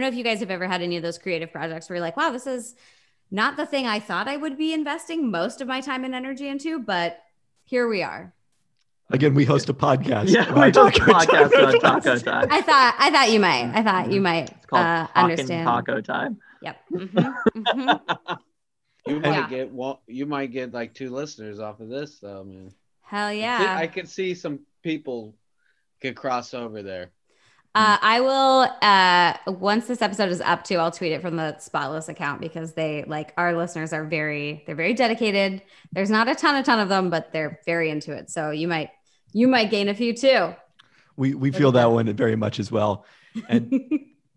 know if you guys have ever had any of those creative projects where you're like, wow, this is not the thing I thought I would be investing most of my time and energy into, but here we are. Again, we host a podcast. Yeah, we host a podcast on Taco Time. I thought you might. I thought you might understand. Taco Time. Yep. Mm-hmm. Mm-hmm. You might get like 2 listeners off of this, though, man. Hell yeah. I could see some people could cross over there. I will, once this episode is up too, I'll tweet it from the Spotless account, because our listeners are very dedicated. There's not a ton of them, but they're very into it. So you might gain a few too. We feel that one very much as well. And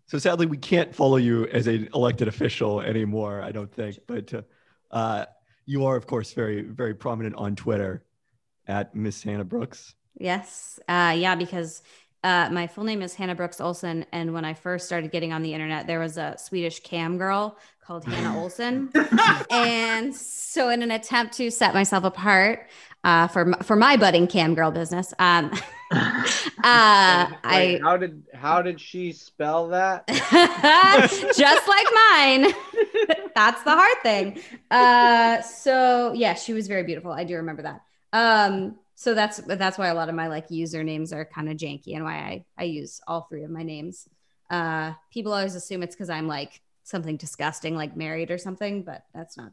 so sadly, we can't follow you as an elected official anymore, I don't think. But you are, of course, very, very prominent on Twitter. At Miss Hannah Brooks. Yes. Because my full name is Hannah Brooks Olson. And when I first started getting on the internet, there was a Swedish cam girl called Hannah Olson. And so in an attempt to set myself apart for my budding cam girl business, Wait, how did she spell that? Just like mine. That's the hard thing. So yeah, she was very beautiful. I do remember that. So that's why a lot of my usernames are kind of janky, and why I use all 3 of my names. People always assume it's because I'm something disgusting, married or something, but that's not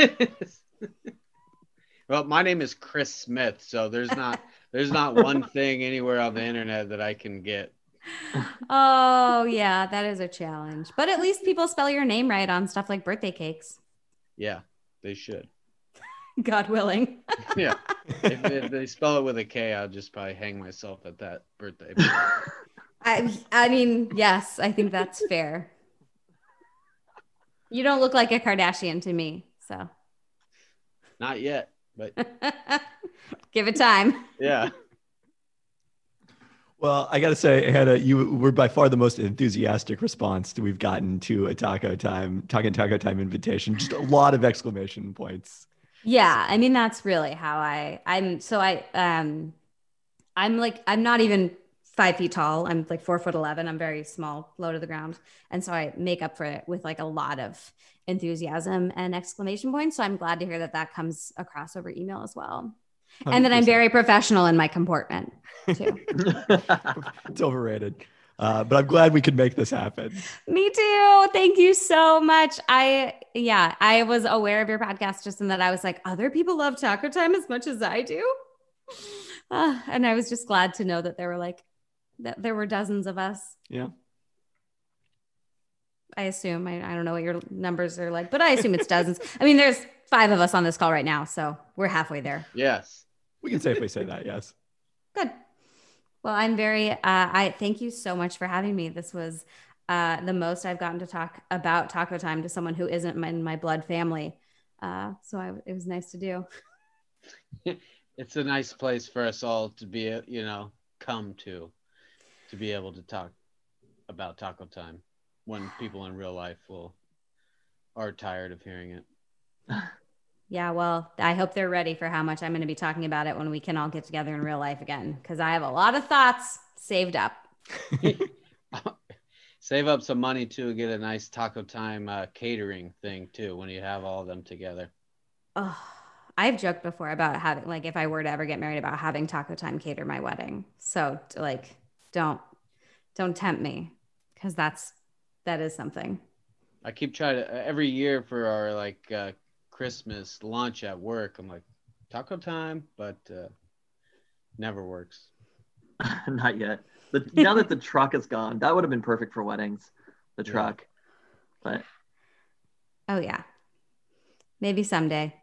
it. Well, my name is Chris Smith, so there's not one thing anywhere on the internet that I can get. Oh yeah, that is a challenge. But at least people spell your name right on stuff like birthday cakes. Yeah, they should. God willing. Yeah. If they spell it with a K, I'll just probably hang myself at that birthday. I mean, yes, I think that's fair. You don't look like a Kardashian to me, so. Not yet, but. Give it time. Yeah. Well, I got to say, Hannah, you were by far the most enthusiastic response we've gotten to a Taco Time invitation. Just a lot of exclamation points. Yeah. I mean, that's really how I'm not even 5 feet tall. I'm 4'11". I'm very small, low to the ground. And so I make up for it with a lot of enthusiasm and exclamation points. So I'm glad to hear that comes across over email as well. 100%. And that I'm very professional in my comportment too. It's overrated. But I'm glad we could make this happen. Me too. Thank you so much. I was aware of your podcast just in that I was other people love Taco Time as much as I do. And I was just glad to know that there were dozens of us. Yeah. I assume, I don't know what your numbers are but I assume it's dozens. I mean, there's 5 of us on this call right now, so we're halfway there. Yes. We can safely say that. Yes. Good. Well, I'm I thank you so much for having me. This was the most I've gotten to talk about Taco Time to someone who isn't in my blood family. So it was nice to do. It's a nice place for us all to be, to be able to talk about Taco Time when people in real life are tired of hearing it. Yeah, well, I hope they're ready for how much I'm going to be talking about it when we can all get together in real life again, because I have a lot of thoughts saved up. save up some money too and get a nice Taco Time catering thing too when you have all of them together. Oh, I've joked before about having, like, if I were to ever get married, about having Taco Time cater my wedding. So like, don't tempt me, because that is something. I keep trying to, every year for our like Christmas lunch at work, I'm like, Taco Time, but never works. Not yet. Now that the truck is gone, that would have been perfect for weddings, the truck. But oh yeah, maybe someday.